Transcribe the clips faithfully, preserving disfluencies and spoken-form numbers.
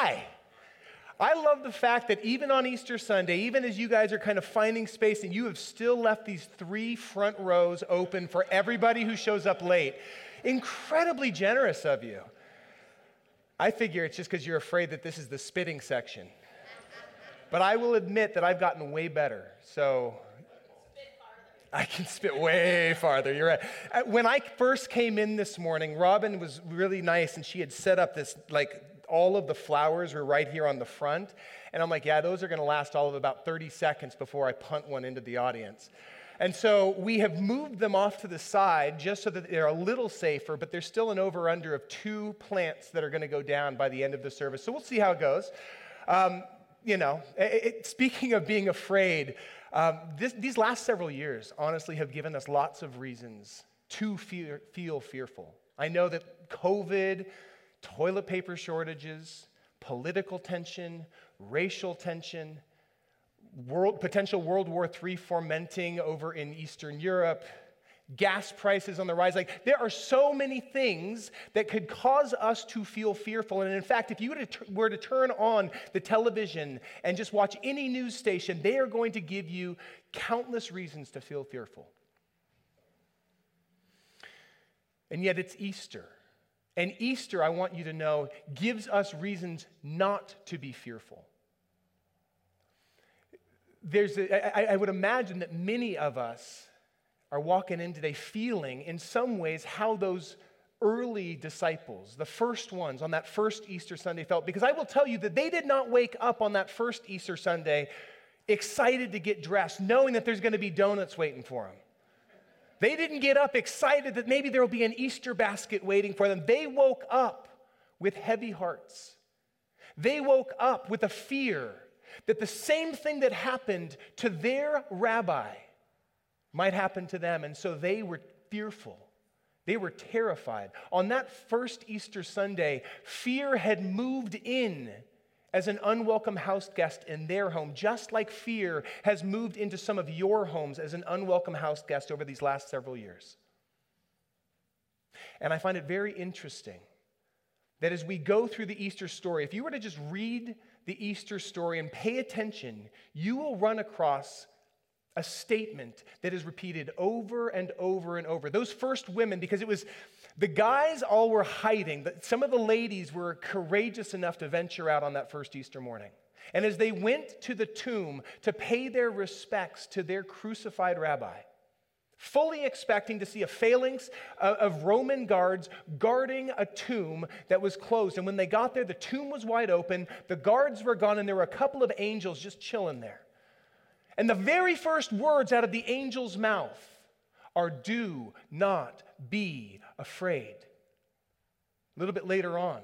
Why? I love the fact that even on Easter Sunday, even as you guys are kind of finding space, and you have still left these three front rows open for everybody who shows up late. Incredibly generous of you. I figure it's just because you're afraid that this is the spitting section. But I will admit that I've gotten way better. So I can spit way farther. You're right. When I first came in this morning, Robin was really nice, and she had set up this, like, all of the flowers were right here on the front. And I'm like, yeah, those are going to last all of about thirty seconds before I punt one into the audience. And so we have moved them off to the side just so that they're a little safer, but there's still an over-under of two plants that are going to go down by the end of the service. So we'll see how it goes. Um, you know, it, it, speaking of being afraid, um, this, these last several years, honestly, have given us lots of reasons to fear, feel fearful. I know that COVID, toilet paper shortages, political tension, racial tension, World, potential World War Three fomenting over in Eastern Europe, gas prices on the rise. Like, there are so many things that could cause us to feel fearful. And in fact, if you were to turn on the television and just watch any news station, they are going to give you countless reasons to feel fearful. And yet it's Easter. And Easter, I want you to know, gives us reasons not to be fearful. There's, a, I, I would imagine that many of us are walking in today feeling in some ways how those early disciples, the first ones on that first Easter Sunday felt. Because I will tell you that they did not wake up on that first Easter Sunday excited to get dressed, knowing that there's going to be donuts waiting for them. They didn't get up excited that maybe there will be an Easter basket waiting for them. They woke up with heavy hearts. They woke up with a fear that the same thing that happened to their rabbi might happen to them. And so they were fearful. They were terrified. On that first Easter Sunday, fear had moved in as an unwelcome house guest in their home, just like fear has moved into some of your homes as an unwelcome house guest over these last several years. And I find it very interesting that as we go through the Easter story, if you were to just read the Easter story and pay attention, you will run across a statement that is repeated over and over and over. Those first women, because it was the guys all were hiding, but some of the ladies were courageous enough to venture out on that first Easter morning. And as they went to the tomb to pay their respects to their crucified rabbi, fully expecting to see a phalanx of Roman guards guarding a tomb that was closed. And when they got there, the tomb was wide open, the guards were gone, and there were a couple of angels just chilling there. And the very first words out of the angel's mouth are, "Do not be afraid." A little bit later on,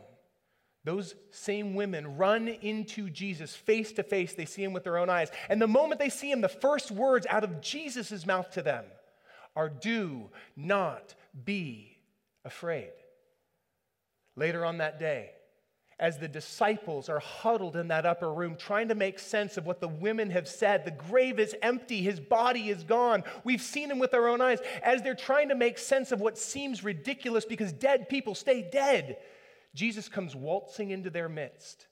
those same women run into Jesus face to face. They see him with their own eyes. And the moment they see him, the first words out of Jesus' mouth to them are, "Do not be afraid." Later on that day, as the disciples are huddled in that upper room trying to make sense of what the women have said, the grave is empty, his body is gone, we've seen him with our own eyes, as they're trying to make sense of what seems ridiculous because dead people stay dead, Jesus comes waltzing into their midst.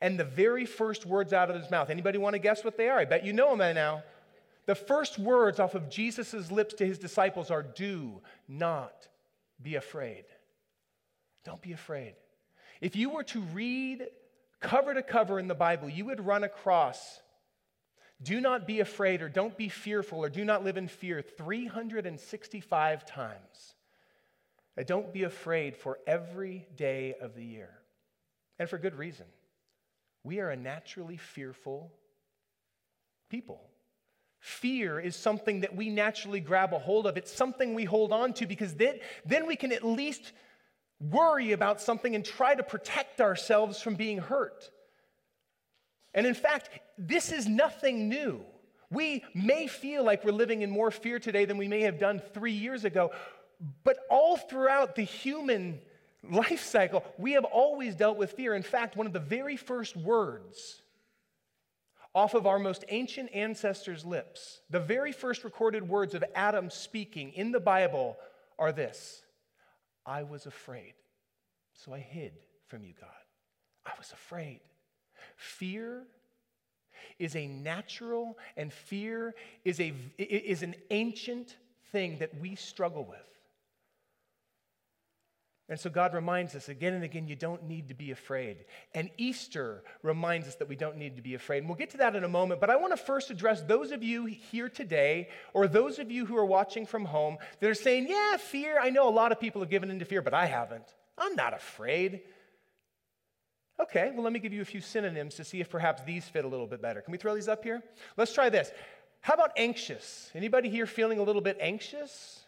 And the very first words out of his mouth, anybody want to guess what they are? I bet you know them by now. The first words off of Jesus' lips to his disciples are, "Do not be afraid." Don't be afraid. If you were to read cover to cover in the Bible, you would run across "do not be afraid" or "don't be fearful" or "do not live in fear" three hundred sixty-five times. A "don't be afraid" for every day of the year. And for good reason. We are a naturally fearful people. Fear is something that we naturally grab a hold of. It's something we hold on to because then, then we can at least worry about something and try to protect ourselves from being hurt. And in fact, this is nothing new. We may feel like we're living in more fear today than we may have done three years ago, but all throughout the human life cycle, we have always dealt with fear. In fact, one of the very first words off of our most ancient ancestors' lips, the very first recorded words of Adam speaking in the Bible are this: "I was afraid, so I hid from you, God. I was afraid. Fear is a natural, and fear is a is an ancient thing that we struggle with. And so God reminds us again and again, you don't need to be afraid. And Easter reminds us that we don't need to be afraid. And we'll get to that in a moment, but I want to first address those of you here today, or those of you who are watching from home that are saying, yeah, fear, I know a lot of people have given into fear, but I haven't. I'm not afraid. Okay, well, let me give you a few synonyms to see if perhaps these fit a little bit better. Can we throw these up here? Let's try this. How about anxious? Anybody here feeling a little bit anxious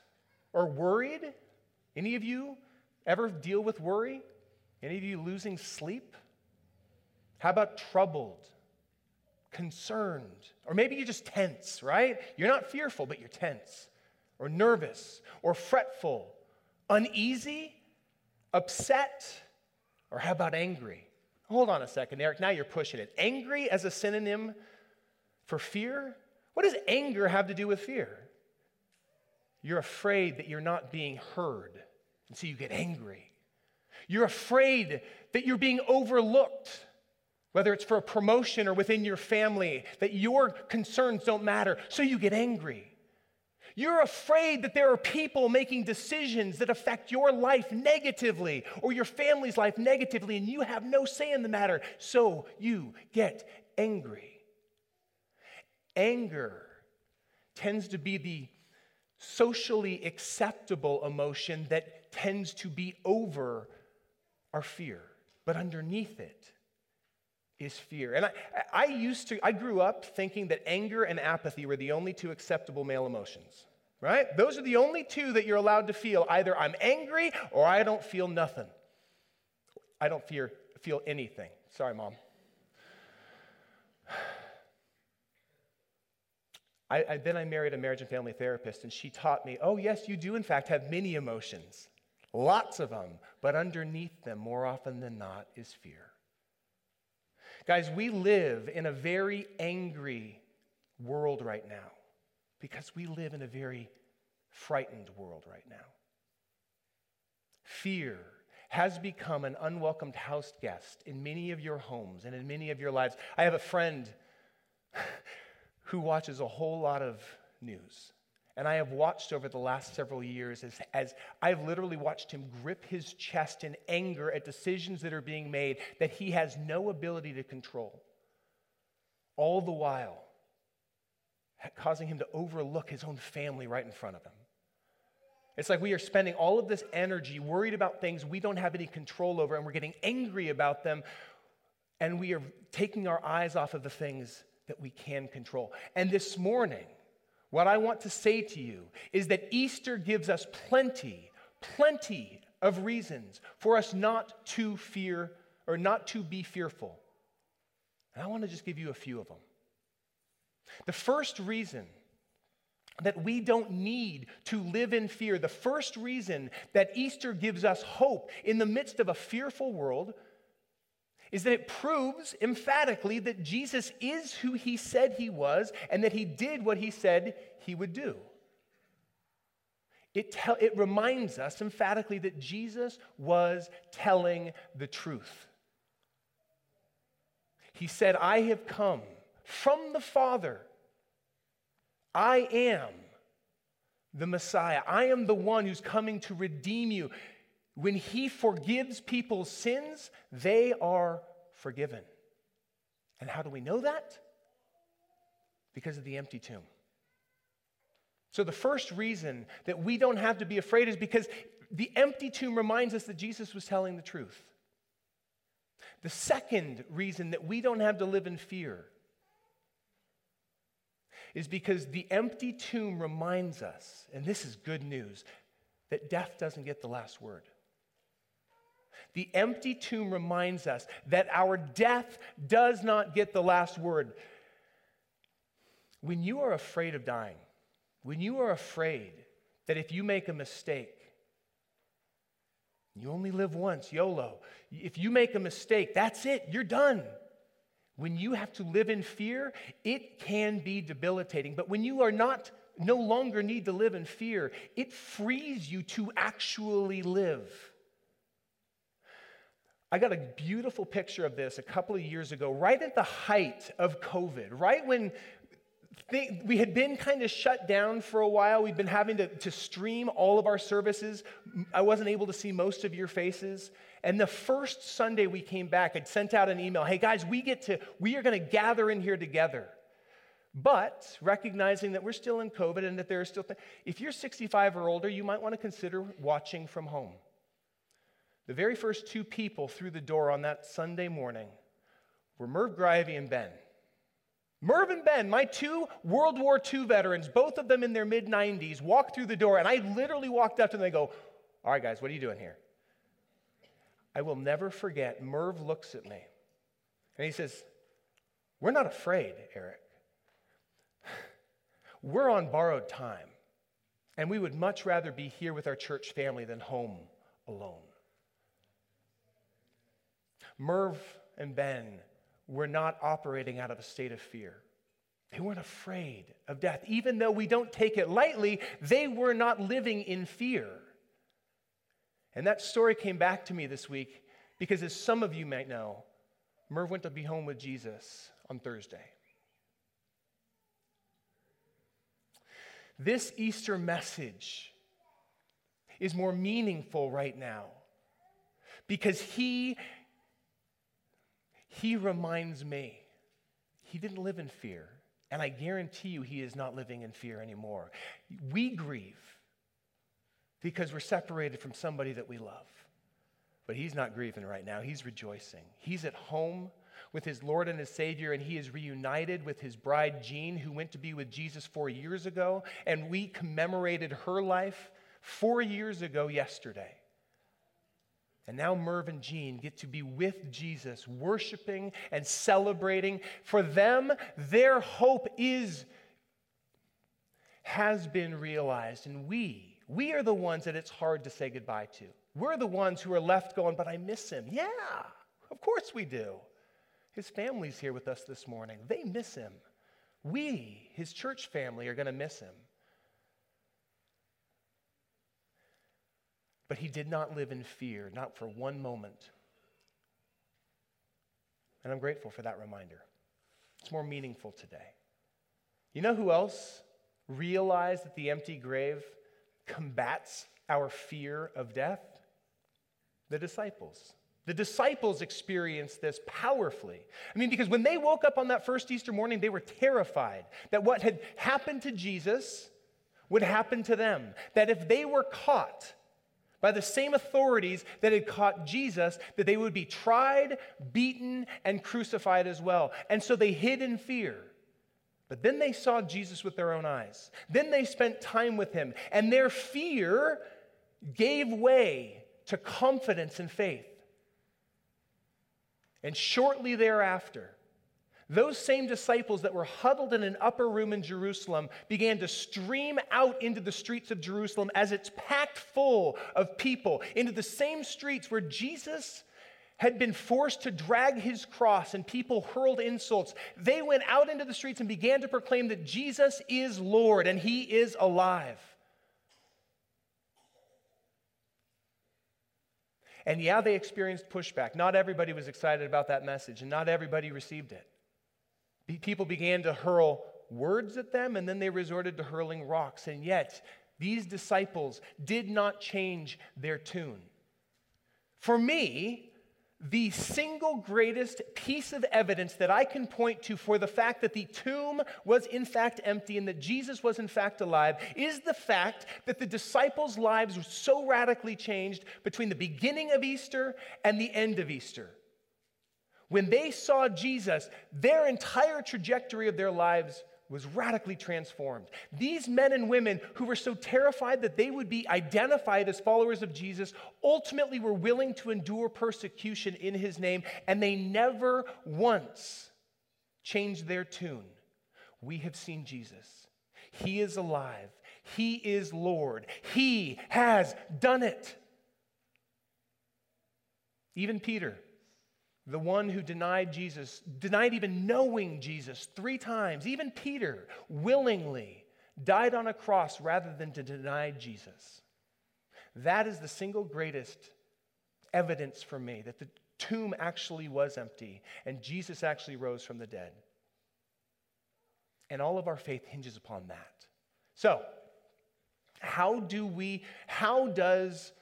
or worried? Any of you? Ever deal with worry? Any of you losing sleep? How about troubled, concerned? Or maybe you're just tense, right? You're not fearful, but you're tense, or nervous, or fretful, uneasy, upset, or how about angry? Hold on a second, Eric, now you're pushing it. Angry as a synonym for fear? What does anger have to do with fear? You're afraid that you're not being heard. And so you get angry. You're afraid that you're being overlooked, whether it's for a promotion or within your family, that your concerns don't matter, so you get angry. You're afraid that there are people making decisions that affect your life negatively or your family's life negatively, and you have no say in the matter, so you get angry. Anger tends to be the socially acceptable emotion that tends to be over our fear, but underneath it is fear. And I, I used to, I grew up thinking that anger and apathy were the only two acceptable male emotions, right? Those are the only two that you're allowed to feel. Either I'm angry or I don't feel nothing. I don't fear, feel anything. Sorry, Mom. I, I, then I married a marriage and family therapist, and she taught me, oh, yes, you do, in fact, have many emotions, lots of them, but underneath them, more often than not, is fear. Guys, we live in a very angry world right now because we live in a very frightened world right now. Fear has become an unwelcomed house guest in many of your homes and in many of your lives. I have a friend who watches a whole lot of news. And I have watched over the last several years as, as I've literally watched him grip his chest in anger at decisions that are being made that he has no ability to control, all the while causing him to overlook his own family right in front of him. It's like we are spending all of this energy worried about things we don't have any control over, and we're getting angry about them, and we are taking our eyes off of the things that we can control. And this morning, what I want to say to you is that Easter gives us plenty, plenty of reasons for us not to fear or not to be fearful. And I want to just give you a few of them. The first reason that we don't need to live in fear, the first reason that Easter gives us hope in the midst of a fearful world, is that it proves emphatically that Jesus is who he said he was and that he did what he said he would do. It, te- it reminds us emphatically that Jesus was telling the truth. He said, I have come from the Father. I am the Messiah. I am the one who's coming to redeem you. When he forgives people's sins, they are forgiven. And how do we know that? Because of the empty tomb. So the first reason that we don't have to be afraid is because the empty tomb reminds us that Jesus was telling the truth. The second reason that we don't have to live in fear is because the empty tomb reminds us, and this is good news, that death doesn't get the last word. The empty tomb reminds us that our death does not get the last word. When you are afraid of dying, when you are afraid that if you make a mistake, you only live once, YOLO. If you make a mistake, that's it, you're done. When you have to live in fear, it can be debilitating. But when you are not, no longer need to live in fear, it frees you to actually live. I got a beautiful picture of this a couple of years ago, right at the height of COVID, right when They, we had been kind of shut down for a while. We'd been having to, to stream all of our services. I wasn't able to see most of your faces. And the first Sunday we came back, I'd sent out an email, hey guys, we get to, we are going to gather in here together. But recognizing that we're still in COVID and that there are still, th- if you're sixty-five or older, you might want to consider watching from home. The very first two people through the door on that Sunday morning were Merv Grivey and Ben. Merv and Ben, my two World War Two veterans, both of them in their mid-nineties, walked through the door, and I literally walked up to them and I go, all right, guys, what are you doing here? I will never forget, Merv looks at me, and he says, we're not afraid, Eric. We're on borrowed time, and we would much rather be here with our church family than home alone. Merv and Ben were not operating out of a state of fear. They weren't afraid of death. Even though we don't take it lightly, they were not living in fear. And that story came back to me this week because, as some of you might know, Merv went to be home with Jesus on Thursday. This Easter message is more meaningful right now because he He reminds me, he didn't live in fear, and I guarantee you he is not living in fear anymore. We grieve because we're separated from somebody that we love, but he's not grieving right now. He's rejoicing. He's at home with his Lord and his Savior, and he is reunited with his bride, Jean, who went to be with Jesus four years ago, and we commemorated her life four years ago yesterday. And now Merv and Jean get to be with Jesus, worshiping and celebrating. For them, their hope is, has been realized. And we, we are the ones that it's hard to say goodbye to. We're the ones who are left going, but I miss him. Yeah, of course we do. His family's here with us this morning. They miss him. We, his church family, are going to miss him. But he did not live in fear, not for one moment. And I'm grateful for that reminder. It's more meaningful today. You know who else realized that the empty grave combats our fear of death? The disciples. The disciples experienced this powerfully. I mean, because when they woke up on that first Easter morning, they were terrified that what had happened to Jesus would happen to them. That if they were caught by the same authorities that had caught Jesus, that they would be tried, beaten, and crucified as well. And so they hid in fear. But then they saw Jesus with their own eyes. Then they spent time with him, and their fear gave way to confidence and faith. And shortly thereafter, those same disciples that were huddled in an upper room in Jerusalem began to stream out into the streets of Jerusalem as it's packed full of people, into the same streets where Jesus had been forced to drag his cross and people hurled insults. They went out into the streets and began to proclaim that Jesus is Lord and he is alive. And yeah, they experienced pushback. Not everybody was excited about that message, and not everybody received it. People began to hurl words at them, and then they resorted to hurling rocks. And yet, these disciples did not change their tune. For me, the single greatest piece of evidence that I can point to for the fact that the tomb was in fact empty and that Jesus was in fact alive is the fact that the disciples' lives were so radically changed between the beginning of Easter and the end of Easter. When they saw Jesus, their entire trajectory of their lives was radically transformed. These men and women who were so terrified that they would be identified as followers of Jesus ultimately were willing to endure persecution in his name, and they never once changed their tune. We have seen Jesus. He is alive. He is Lord. He has done it. Even Peter, the one who denied Jesus, denied even knowing Jesus three times, even Peter, willingly died on a cross rather than to deny Jesus. That is the single greatest evidence for me that the tomb actually was empty, and Jesus actually rose from the dead. And all of our faith hinges upon that. So, how do we, how does,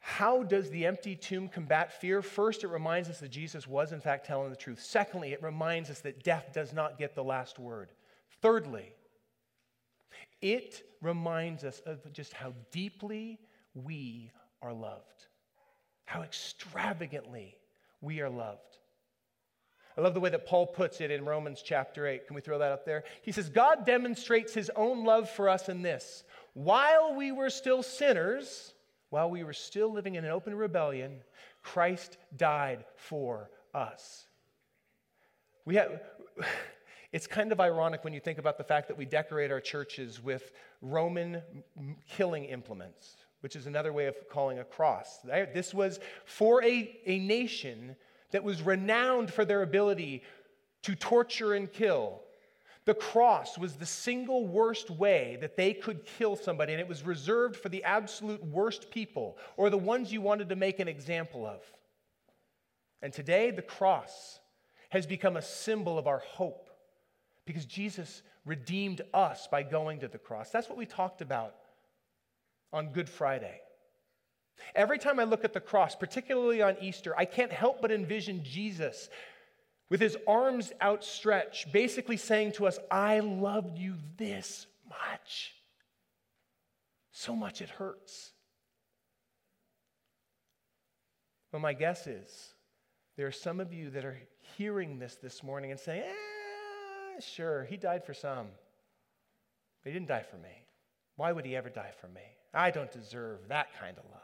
how does the empty tomb combat fear? First, it reminds us that Jesus was in fact telling the truth. Secondly, it reminds us that death does not get the last word. Thirdly, it reminds us of just how deeply we are loved, how extravagantly we are loved. I love the way that Paul puts it in Romans chapter eight. Can we throw that up there? He says, God demonstrates his own love for us in this. While we were still sinners, while we were still living in an open rebellion, Christ died for us. We have, it's kind of ironic when you think about the fact that we decorate our churches with Roman killing implements, which is another way of calling a cross. This was for a, a nation that was renowned for their ability to torture and kill. The cross was the single worst way that they could kill somebody, and it was reserved for the absolute worst people, or the ones you wanted to make an example of. And today, the cross has become a symbol of our hope, because Jesus redeemed us by going to the cross. That's what we talked about on Good Friday. Every time I look at the cross, particularly on Easter, I can't help but envision Jesus with his arms outstretched, basically saying to us, I loved you this much. So much it hurts. Well, my guess is there are some of you that are hearing this this morning and saying, eh, sure, he died for some, but he didn't die for me. Why would he ever die for me? I don't deserve that kind of love.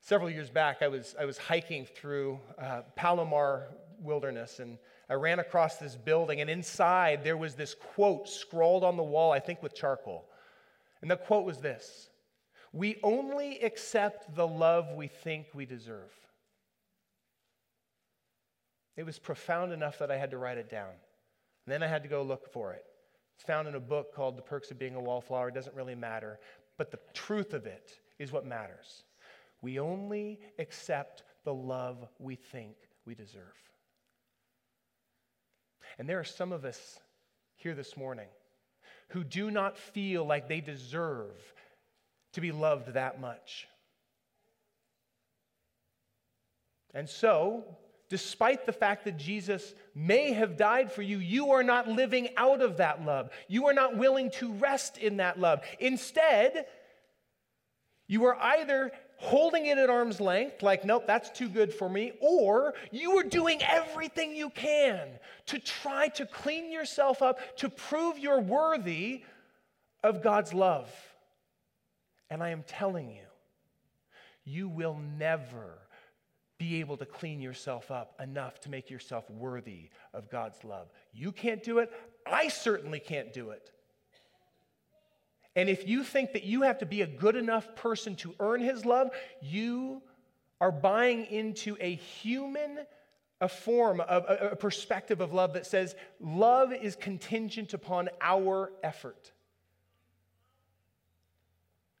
Several years back, I was I was hiking through uh, Palomar Wilderness, and I ran across this building, and inside there was this quote scrawled on the wall, I think with charcoal. And the quote was this: we only accept the love we think we deserve. It was profound enough that I had to write it down. And then I had to go look for it. It's found in a book called The Perks of Being a Wallflower. It doesn't really matter, but the truth of it is what matters. We only accept the love we think we deserve. And there are some of us here this morning who do not feel like they deserve to be loved that much. And so, despite the fact that Jesus may have died for you, you are not living out of that love. You are not willing to rest in that love. Instead, you are either holding it at arm's length, like, nope, that's too good for me, or you are doing everything you can to try to clean yourself up, to prove you're worthy of God's love. And I am telling you, you will never be able to clean yourself up enough to make yourself worthy of God's love. You can't do it. I certainly can't do it. And if you think that you have to be a good enough person to earn his love, you are buying into a human, a form of, a, a perspective of love that says love is contingent upon our effort.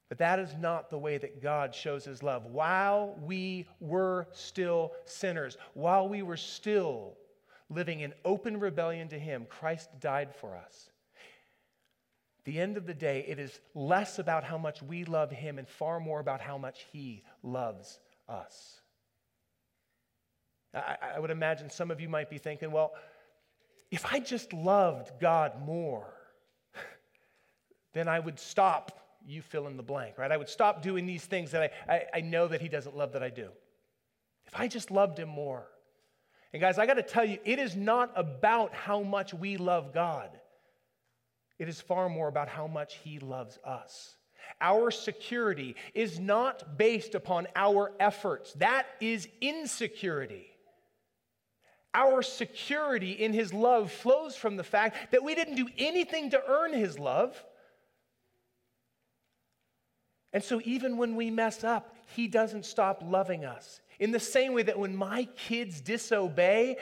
But that is not the way that God shows his love. While we were still sinners, while we were still living in open rebellion to him, Christ died for us. The end of the day, it is less about how much we love him and far more about how much he loves us. I, I would imagine some of you might be thinking, well, if I just loved God more, then I would stop, you fill in the blank, right? I would stop doing these things that I, I, I know that he doesn't love that I do. If I just loved him more. And guys, I got to tell you, it is not about how much we love God. It is far more about how much he loves us. Our security is not based upon our efforts. That is insecurity. Our security in his love flows from the fact that we didn't do anything to earn his love. And so even when we mess up, he doesn't stop loving us. In the same way that when my kids disobey,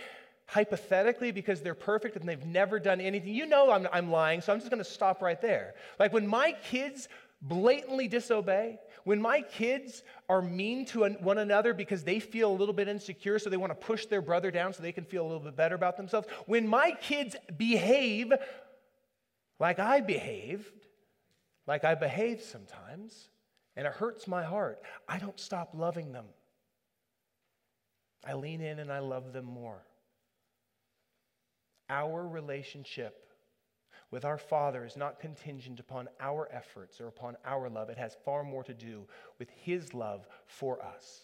hypothetically, because they're perfect and they've never done anything. You know I'm, I'm lying, so I'm just going to stop right there. Like when my kids blatantly disobey, when my kids are mean to one another because they feel a little bit insecure, so they want to push their brother down so they can feel a little bit better about themselves, when my kids behave like I behaved, like I behave sometimes, and it hurts my heart, I don't stop loving them. I lean in and I love them more. Our relationship with our Father is not contingent upon our efforts or upon our love. It has far more to do with His love for us.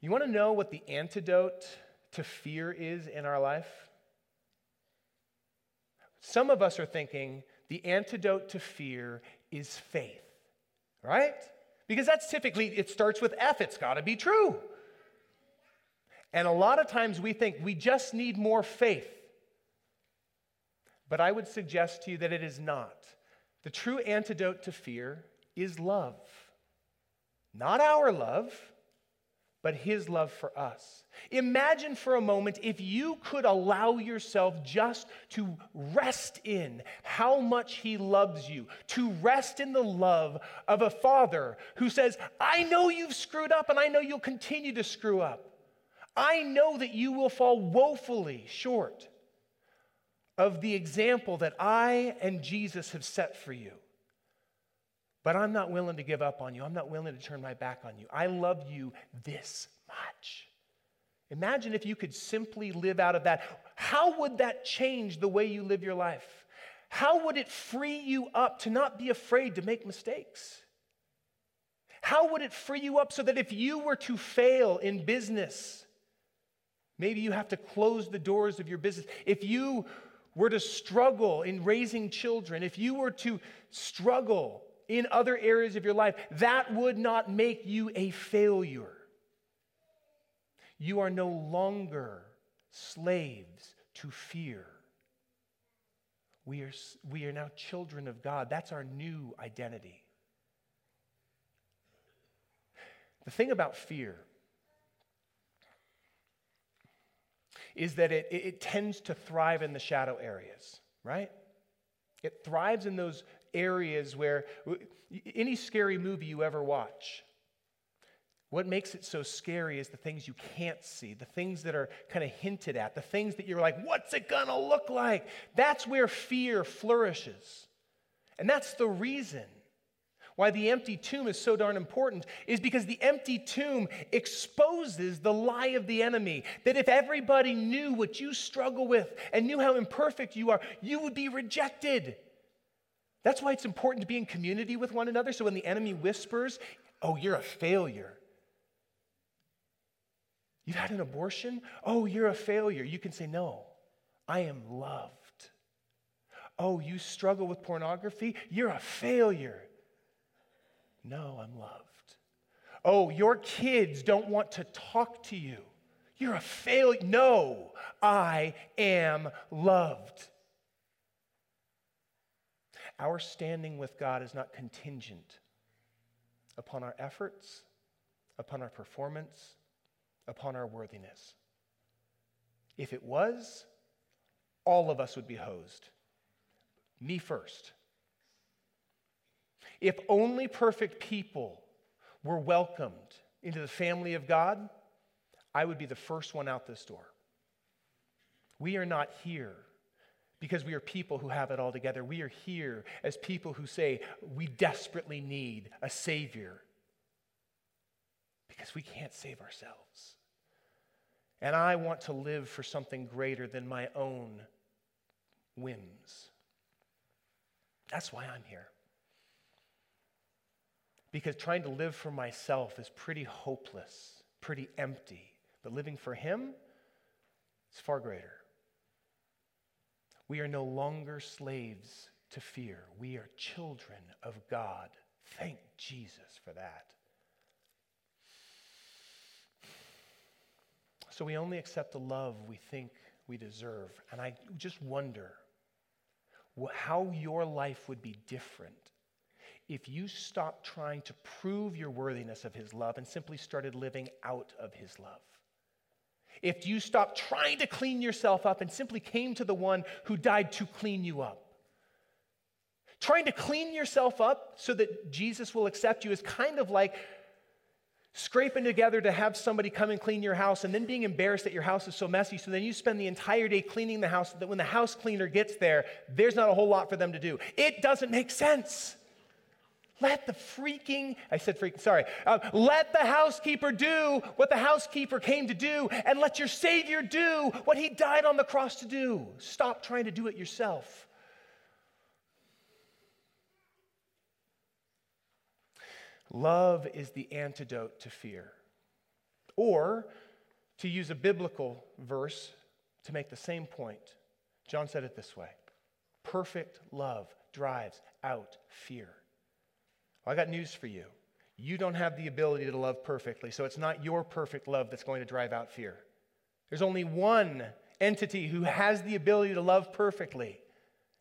You want to know what the antidote to fear is in our life? Some of us are thinking the antidote to fear is faith, right? Because that's typically, it starts with F, it's got to be true. And a lot of times we think we just need more faith. But I would suggest to you that it is not. The true antidote to fear is love. Not our love, but His love for us. Imagine for a moment if you could allow yourself just to rest in how much He loves you, to rest in the love of a Father who says, I know you've screwed up and I know you'll continue to screw up. I know that you will fall woefully short of the example that I and Jesus have set for you. But I'm not willing to give up on you. I'm not willing to turn my back on you. I love you this much. Imagine if you could simply live out of that. How would that change the way you live your life? How would it free you up to not be afraid to make mistakes? How would it free you up so that if you were to fail in business, maybe you have to close the doors of your business. If you were to struggle in raising children, if you were to struggle in other areas of your life, that would not make you a failure. You are no longer slaves to fear. We are, we are now children of God. That's our new identity. The thing about fear is that it, it, it tends to thrive in the shadow areas, right? It thrives in those areas where any scary movie you ever watch, what makes it so scary is the things you can't see, the things that are kind of hinted at, the things that you're like, what's it gonna look like? That's where fear flourishes. And that's the reason why the empty tomb is so darn important, is because the empty tomb exposes the lie of the enemy that if everybody knew what you struggle with and knew how imperfect you are, you would be rejected. That's why it's important to be in community with one another. So when the enemy whispers, oh, you're a failure. You've had an abortion? Oh, you're a failure. You can say, no, I am loved. Oh, you struggle with pornography? You're a failure. No, I'm loved. Oh, your kids don't want to talk to you. You're a failure. No, I am loved. Our standing with God is not contingent upon our efforts, upon our performance, upon our worthiness. If it was, all of us would be hosed. Me first. If only perfect people were welcomed into the family of God, I would be the first one out this door. We are not here because we are people who have it all together. We are here as people who say we desperately need a Savior because we can't save ourselves. And I want to live for something greater than my own whims. That's why I'm here. Because trying to live for myself is pretty hopeless, pretty empty. But living for Him is far greater. We are no longer slaves to fear. We are children of God. Thank Jesus for that. So we only accept the love we think we deserve. And I just wonder how your life would be different if you stopped trying to prove your worthiness of His love and simply started living out of His love. If you stopped trying to clean yourself up and simply came to the one who died to clean you up. Trying to clean yourself up so that Jesus will accept you is kind of like scraping together to have somebody come and clean your house and then being embarrassed that your house is so messy. So then you spend the entire day cleaning the house so that when the house cleaner gets there, there's not a whole lot for them to do. It doesn't make sense. Let the freaking, I said freaking, sorry. Uh, let the housekeeper do what the housekeeper came to do, and let your Savior do what he died on the cross to do. Stop trying to do it yourself. Love is the antidote to fear. Or, to use a biblical verse to make the same point, John said it this way: perfect love drives out fear. Well, I got news for you. You don't have the ability to love perfectly, so it's not your perfect love that's going to drive out fear. There's only one entity who has the ability to love perfectly,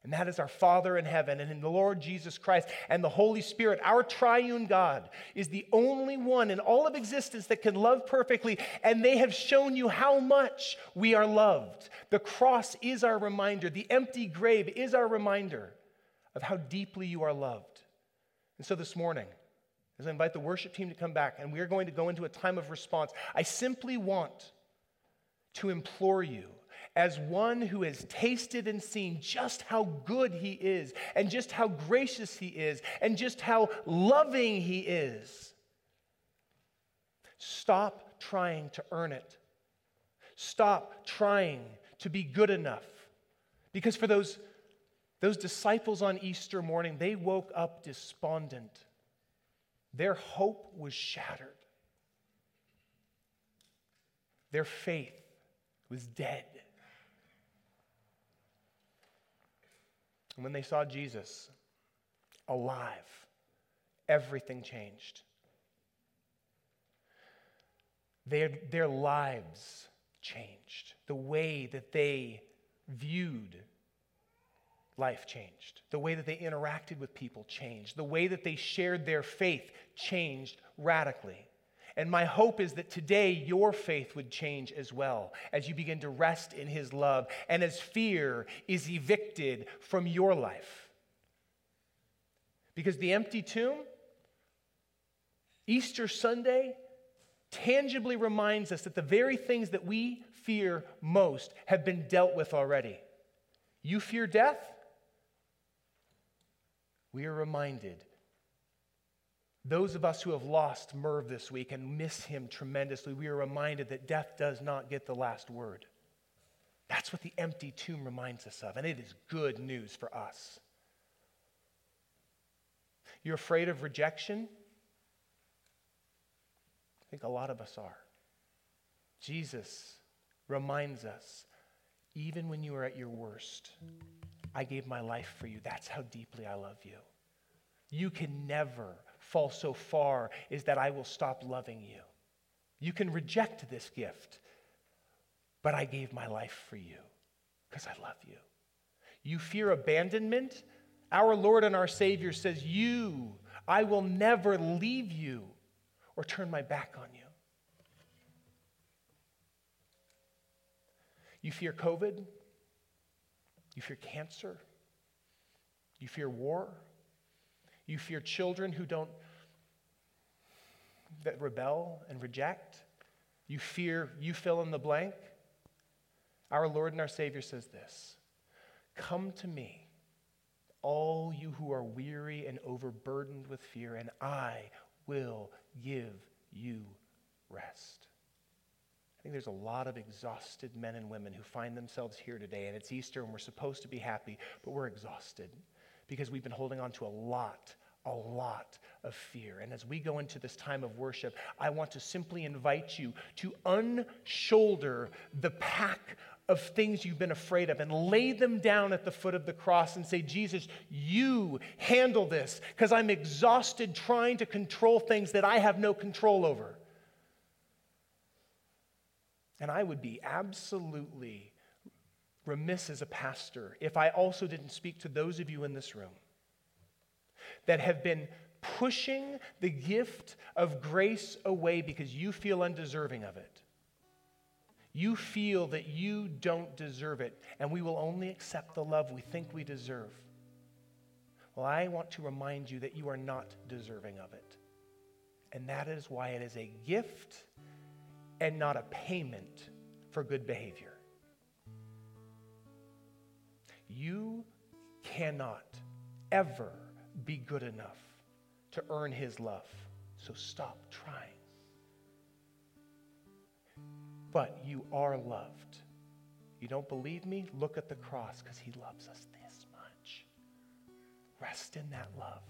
and that is our Father in heaven, and in the Lord Jesus Christ and the Holy Spirit. Our triune God is the only one in all of existence that can love perfectly, and they have shown you how much we are loved. The cross is our reminder. The empty grave is our reminder of how deeply you are loved. And so this morning, as I invite the worship team to come back, and we are going to go into a time of response, I simply want to implore you, as one who has tasted and seen just how good he is, and just how gracious he is, and just how loving he is, stop trying to earn it. Stop trying to be good enough. Because for those, those disciples on Easter morning, they woke up despondent. Their hope was shattered. Their faith was dead. And when they saw Jesus alive, everything changed. Their, their lives changed. The way that they viewed life changed. The way that they interacted with people changed. The way that they shared their faith changed radically. And my hope is that today your faith would change as well as you begin to rest in his love and as fear is evicted from your life. Because the empty tomb, Easter Sunday, tangibly reminds us that the very things that we fear most have been dealt with already. You fear death? We are reminded. Those of us who have lost Merv this week and miss him tremendously, we are reminded that death does not get the last word. That's what the empty tomb reminds us of, and it is good news for us. You're afraid of rejection? I think a lot of us are. Jesus reminds us, even when you are at your worst, I gave my life for you. That's how deeply I love you. You can never fall so far is that I will stop loving you. You can reject this gift, but I gave my life for you because I love you. You fear abandonment? Our Lord and our Savior says, you, I will never leave you or turn my back on you. You fear COVID? You fear cancer? You fear war? You fear children who don't, that rebel and reject. You fear, you fill in the blank. Our Lord and our Savior says this: come to me, all you who are weary and overburdened with fear, and I will give you rest. I think there's a lot of exhausted men and women who find themselves here today, and it's Easter and we're supposed to be happy, but we're exhausted because we've been holding on to a lot A lot of fear. And as we go into this time of worship, I want to simply invite you to unshoulder the pack of things you've been afraid of and lay them down at the foot of the cross and say, Jesus, you handle this because I'm exhausted trying to control things that I have no control over. And I would be absolutely remiss as a pastor if I also didn't speak to those of you in this room that have been pushing the gift of grace away because you feel undeserving of it. You feel that you don't deserve it, and we will only accept the love we think we deserve. Well, I want to remind you that you are not deserving of it. And that is why it is a gift and not a payment for good behavior. You cannot ever be good enough to earn his love. So stop trying. But you are loved. You don't believe me? Look at the cross, because he loves us this much. Rest in that love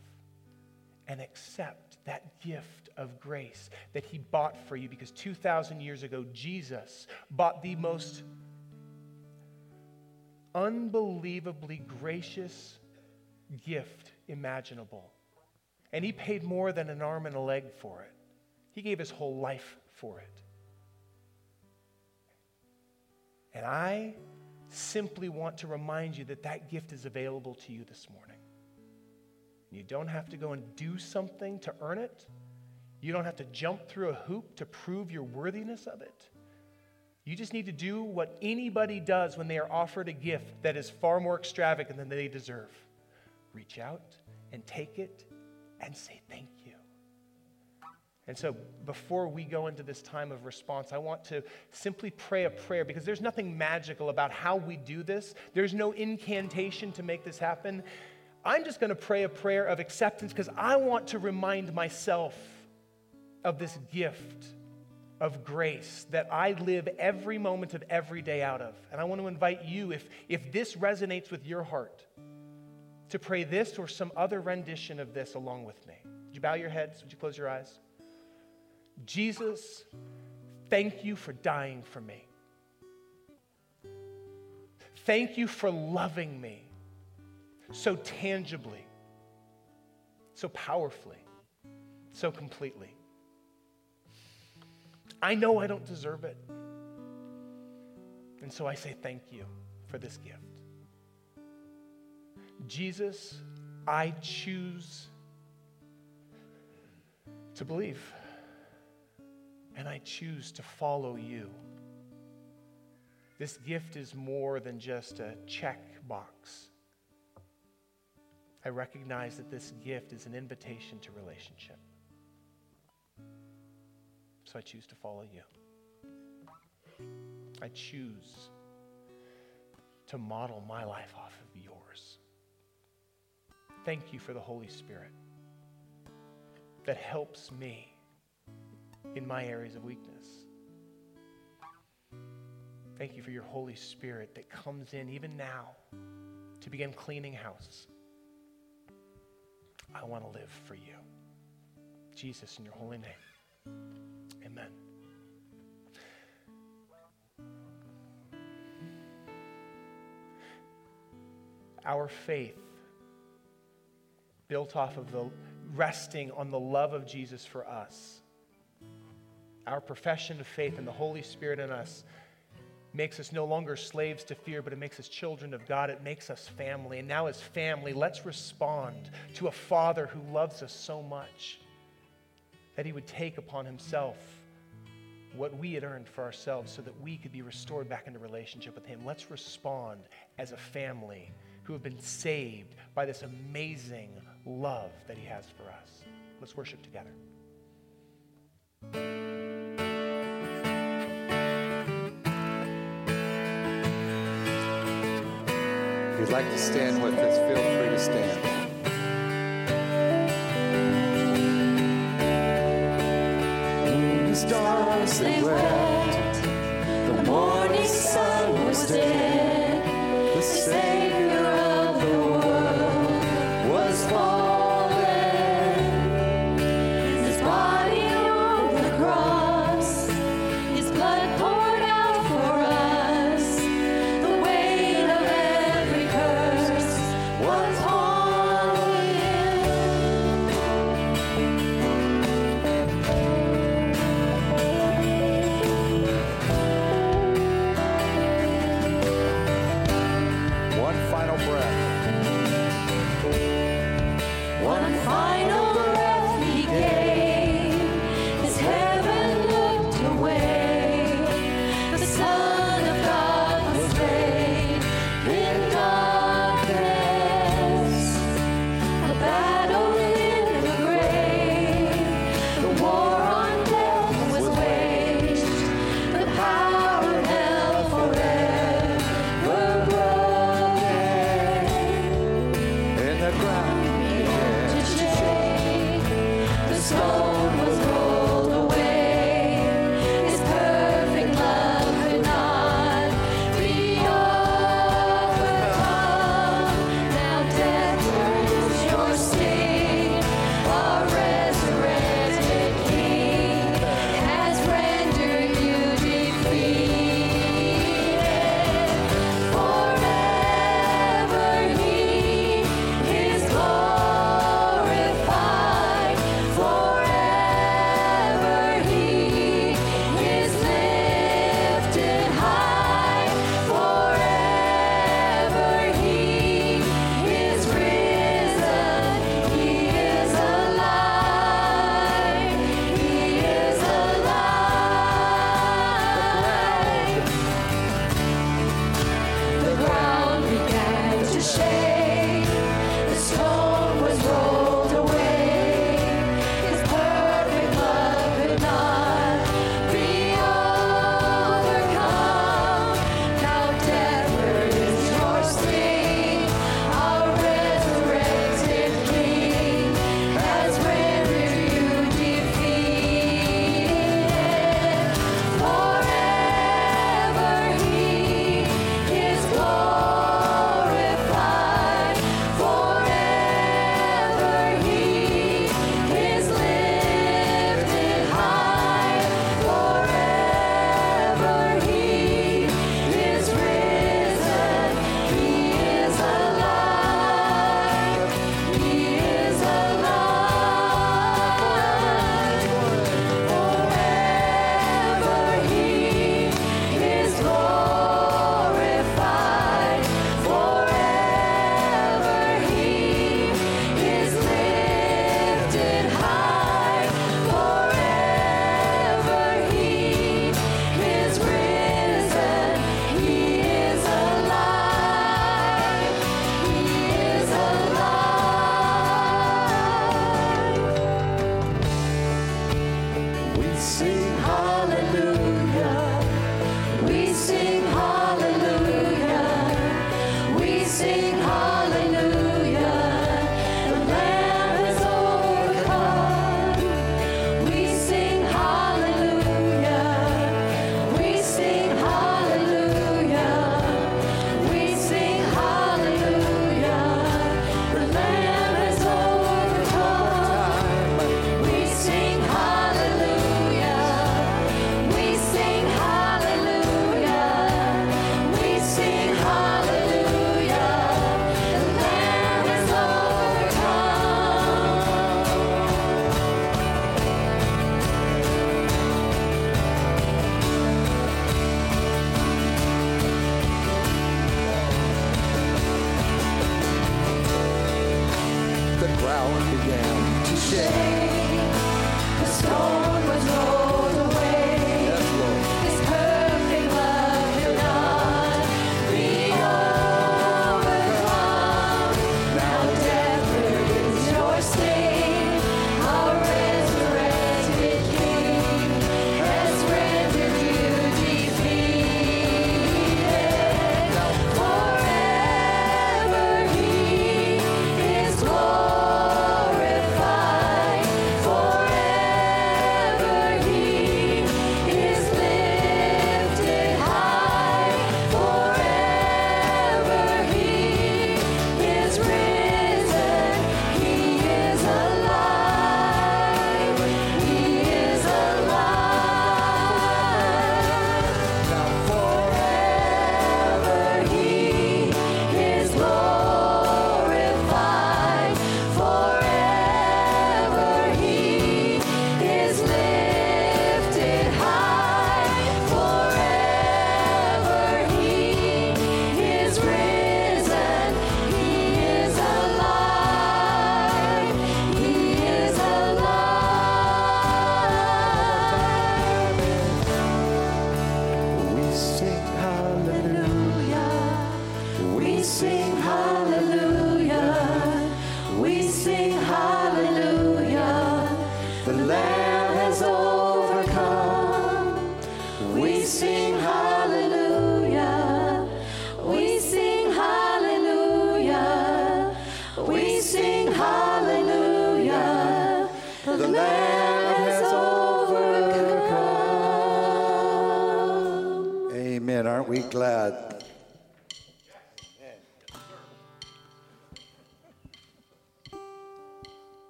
and accept that gift of grace that he bought for you, because two thousand years ago, Jesus bought the most unbelievably gracious gift imaginable. And he paid more than an arm and a leg for it. He gave his whole life for it. And I simply want to remind you that that gift is available to you this morning. You don't have to go and do something to earn it. You don't have to jump through a hoop to prove your worthiness of it. You just need to do what anybody does when they are offered a gift that is far more extravagant than they deserve. Reach out and take it and say thank you. And so before we go into this time of response, I want to simply pray a prayer, because there's nothing magical about how we do this. There's no incantation to make this happen. I'm just going to pray a prayer of acceptance, because I want to remind myself of this gift of grace that I live every moment of every day out of. And I want to invite you, if, if this resonates with your heart, to pray this or some other rendition of this along with me. Would you bow your heads? Would you close your eyes? Jesus, thank you for dying for me. Thank you for loving me so tangibly, so powerfully, so completely. I know I don't deserve it. And so I say thank you for this gift. Jesus, I choose to believe. And I choose to follow you. This gift is more than just a check box. I recognize that this gift is an invitation to relationship. So I choose to follow you. I choose to model my life off of yours. Thank you for the Holy Spirit that helps me in my areas of weakness. Thank you for your Holy Spirit that comes in even now to begin cleaning house. I want to live for you. Jesus, in your holy name. Amen. Our faith, built off of the resting on the love of Jesus for us, our profession of faith in the Holy Spirit in us makes us no longer slaves to fear, but it makes us children of God. It makes us family. And now as family, let's respond to a Father who loves us so much that he would take upon himself what we had earned for ourselves so that we could be restored back into relationship with him. Let's respond as a family who have been saved by this amazing love that he has for us. Let's worship together. If you'd like to stand with us, feel free to stand. When the stars they wept, the morning sun was dead, the Savior of the world was fallen. His body on the cross, his blood poured.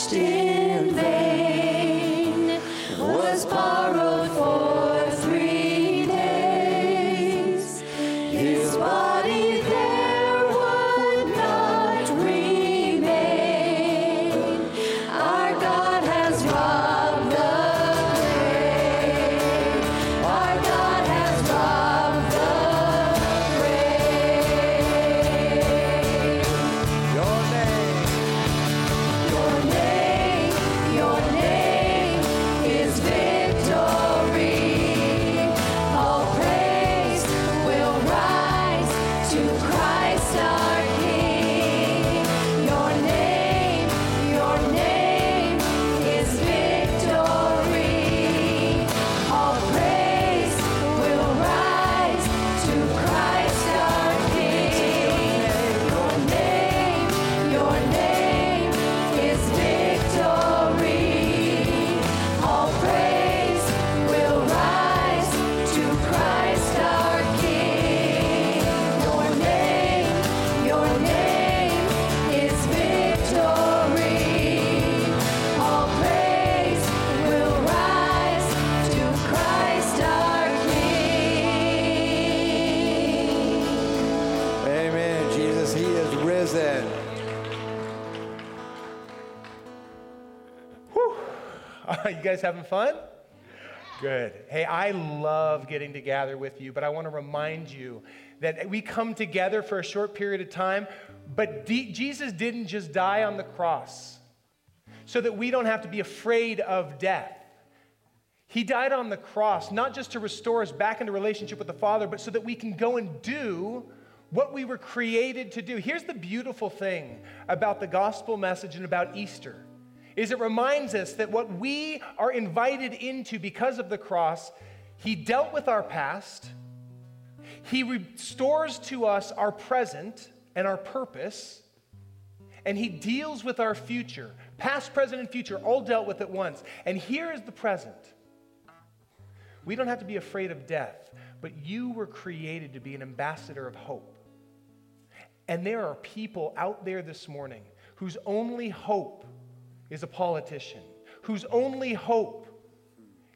searched in vain, was borrowed for three days. His body there would not remain. Our God has robbed the grave. Our God has robbed the grave. Your name. You guys having fun? Good. Hey, I love getting to gather with you, but I want to remind you that we come together for a short period of time, but D- Jesus didn't just die on the cross so that we don't have to be afraid of death. He died on the cross, not just to restore us back into relationship with the Father, but so that we can go and do what we were created to do. Here's the beautiful thing about the gospel message and about Easter. Is it reminds us that what we are invited into because of the cross, he dealt with our past, he restores to us our present and our purpose, and he deals with our future. Past, present, and future, all dealt with at once. And here is the present. We don't have to be afraid of death, but you were created to be an ambassador of hope. And there are people out there this morning whose only hope is a politician, whose only hope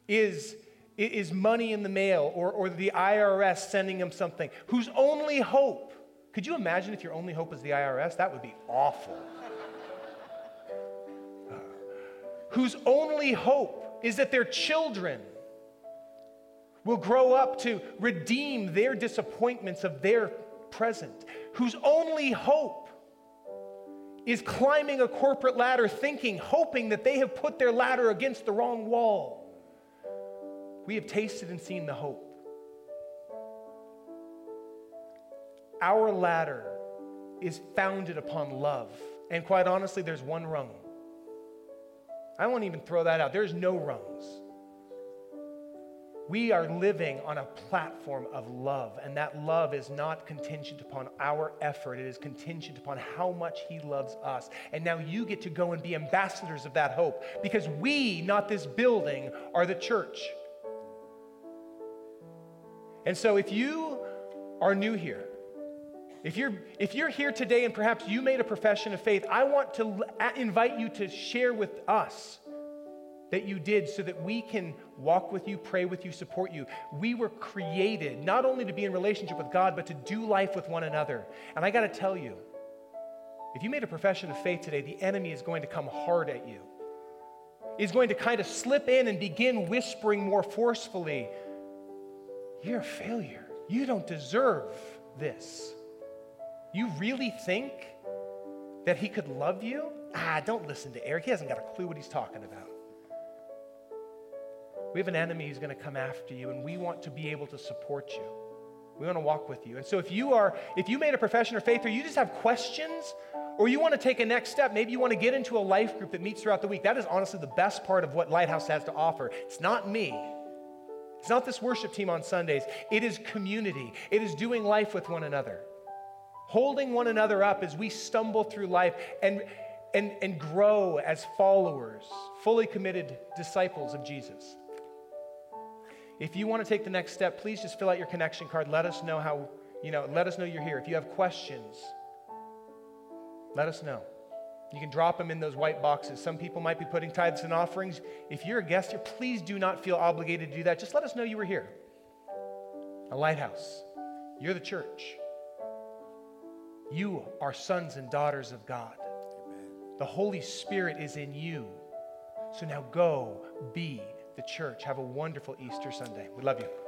is, is money in the mail or, or the I R S sending them something, whose only hope, could you imagine if your only hope was the I R S? That would be awful. uh, whose only hope is that their children will grow up to redeem their disappointments of their present, whose only hope is climbing a corporate ladder thinking, hoping that they have put their ladder against the wrong wall. We have tasted and seen the hope. Our ladder is founded upon love. And quite honestly, there's one rung. I won't even throw that out. There's no rungs. We are living on a platform of love, and that love is not contingent upon our effort. It is contingent upon how much he loves us. And now you get to go and be ambassadors of that hope because we, not this building, are the church. And so if you are new here, if you're, if you're here today and perhaps you made a profession of faith, I want to invite you to share with us that you did so that we can walk with you, pray with you, support you. We were created not only to be in relationship with God, but to do life with one another. And I got to tell you, if you made a profession of faith today, the enemy is going to come hard at you. He's going to kind of slip in and begin whispering more forcefully, you're a failure. You don't deserve this. You really think that he could love you? Ah, don't listen to Eric. He hasn't got a clue what he's talking about. We have an enemy who's going to come after you, and we want to be able to support you. We want to walk with you. And so if you are, if you made a profession of faith, or you just have questions, or you want to take a next step, maybe you want to get into a life group that meets throughout the week. That is honestly the best part of what Lighthouse has to offer. It's not me. It's not this worship team on Sundays. It is community. It is doing life with one another, holding one another up as we stumble through life and, and, and grow as followers, fully committed disciples of Jesus. If you want to take the next step, please just fill out your connection card. Let us know how, you know, let us know you're here. If you have questions, let us know. You can drop them in those white boxes. Some people might be putting tithes and offerings. If you're a guest here, please do not feel obligated to do that. Just let us know you were here. A lighthouse. You're the church. You are sons and daughters of God. Amen. The Holy Spirit is in you. So now go be the church. Have a wonderful Easter Sunday. We love you.